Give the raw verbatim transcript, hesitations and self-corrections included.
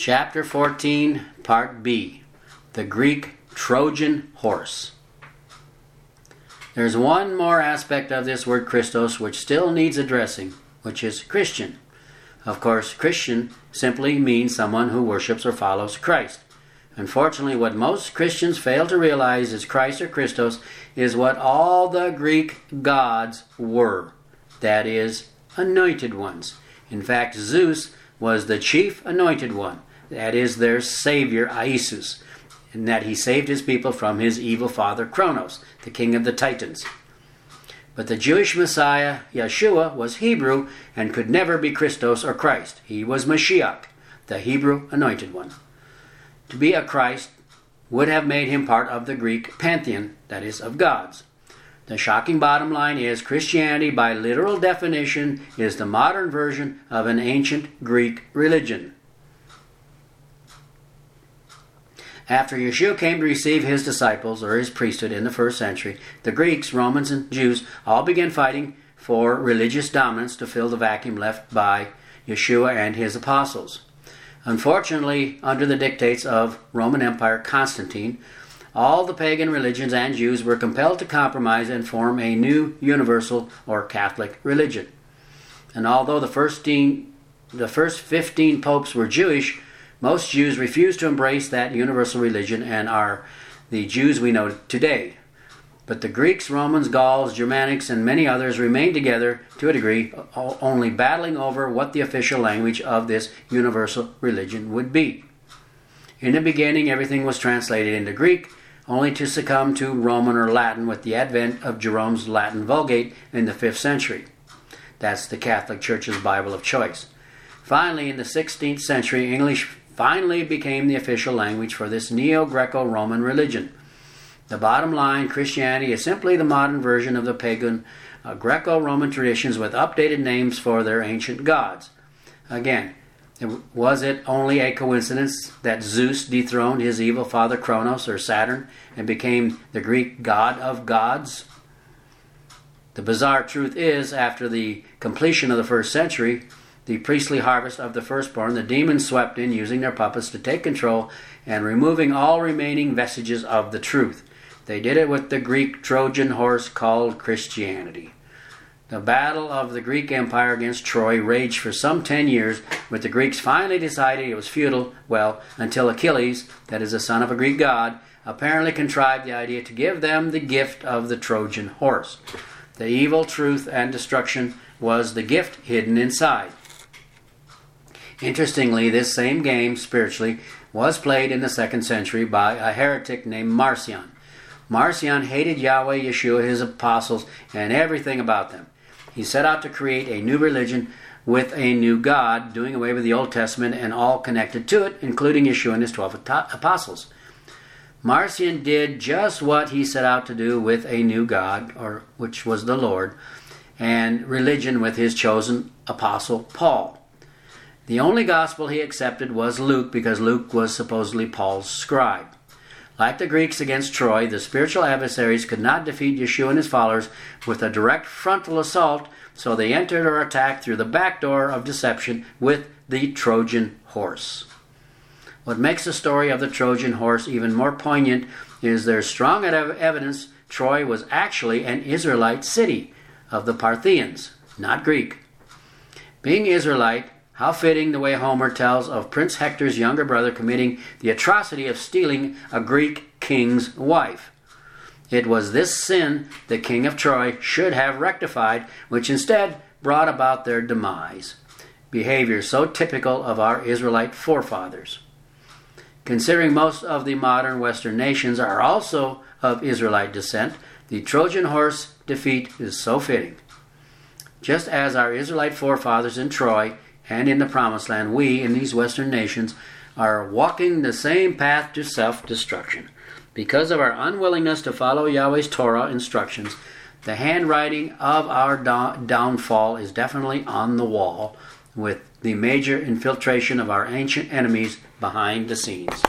Chapter fourteen, Part B, the Greek Trojan Horse. There's one more aspect of this word Christos which still needs addressing, which is Christian. Of course, Christian simply means someone who worships or follows Christ. Unfortunately, what most Christians fail to realize is Christ or Christos is what all the Greek gods were, that is, anointed ones. In fact, Zeus was the chief anointed one, that is, their savior, Isis, in that he saved his people from his evil father, Kronos, the king of the Titans. But the Jewish Messiah, Yeshua, was Hebrew and could never be Christos or Christ. He was Mashiach, the Hebrew anointed one. To be a Christ would have made him part of the Greek pantheon, that is, of gods. The shocking bottom line is Christianity, by literal definition, is the modern version of an ancient Greek religion. After Yeshua came to receive his disciples, or his priesthood, in the first century, the Greeks, Romans, and Jews all began fighting for religious dominance to fill the vacuum left by Yeshua and his apostles. Unfortunately, under the dictates of Roman Empire Constantine, all the pagan religions and Jews were compelled to compromise and form a new universal or Catholic religion. And although the first, teen, the first fifteen popes were Jewish, most Jews refuse to embrace that universal religion and are the Jews we know today. But the Greeks, Romans, Gauls, Germanics, and many others remain together to a degree, only battling over what the official language of this universal religion would be. In the beginning, everything was translated into Greek, only to succumb to Roman or Latin with the advent of Jerome's Latin Vulgate in the fifth century. That's the Catholic Church's Bible of choice. Finally, in the sixteenth century, English finally became the official language for this Neo-Greco-Roman religion. The bottom line, Christianity is simply the modern version of the pagan uh, Greco-Roman traditions with updated names for their ancient gods. Again, was it only a coincidence that Zeus dethroned his evil father Kronos, or Saturn, and became the Greek god of gods? The bizarre truth is, after the completion of the first century, the priestly harvest of the firstborn, the demons swept in using their puppets to take control and removing all remaining vestiges of the truth. They did it with the Greek Trojan horse called Christianity. The battle of the Greek Empire against Troy raged for some ten years, but the Greeks finally decided it was futile, well, until Achilles, that is the son of a Greek god, apparently contrived the idea to give them the gift of the Trojan horse. The evil truth and destruction was the gift hidden inside. Interestingly, this same game, spiritually, was played in the second century by a heretic named Marcion. Marcion hated Yahweh, Yeshua, his apostles, and everything about them. He set out to create a new religion with a new God, doing away with the Old Testament and all connected to it, including Yeshua and his twelve apostles. Marcion did just what he set out to do with a new God, or which was the Lord, and religion with his chosen apostle, Paul. The only gospel he accepted was Luke, because Luke was supposedly Paul's scribe. Like the Greeks against Troy, the spiritual adversaries could not defeat Yeshua and his followers with a direct frontal assault, so they entered or attacked through the back door of deception with the Trojan horse. What makes the story of the Trojan horse even more poignant is there's strong evidence Troy was actually an Israelite city of the Parthians, not Greek. Being Israelite, how fitting the way Homer tells of Prince Hector's younger brother committing the atrocity of stealing a Greek king's wife. It was this sin the king of Troy should have rectified, which instead brought about their demise. Behavior so typical of our Israelite forefathers. Considering most of the modern Western nations are also of Israelite descent, the Trojan horse defeat is so fitting. Just as our Israelite forefathers in Troy and in the Promised Land, we, in these Western nations, are walking the same path to self-destruction. Because of our unwillingness to follow Yahweh's Torah instructions, the handwriting of our downfall is definitely on the wall, with the major infiltration of our ancient enemies behind the scenes.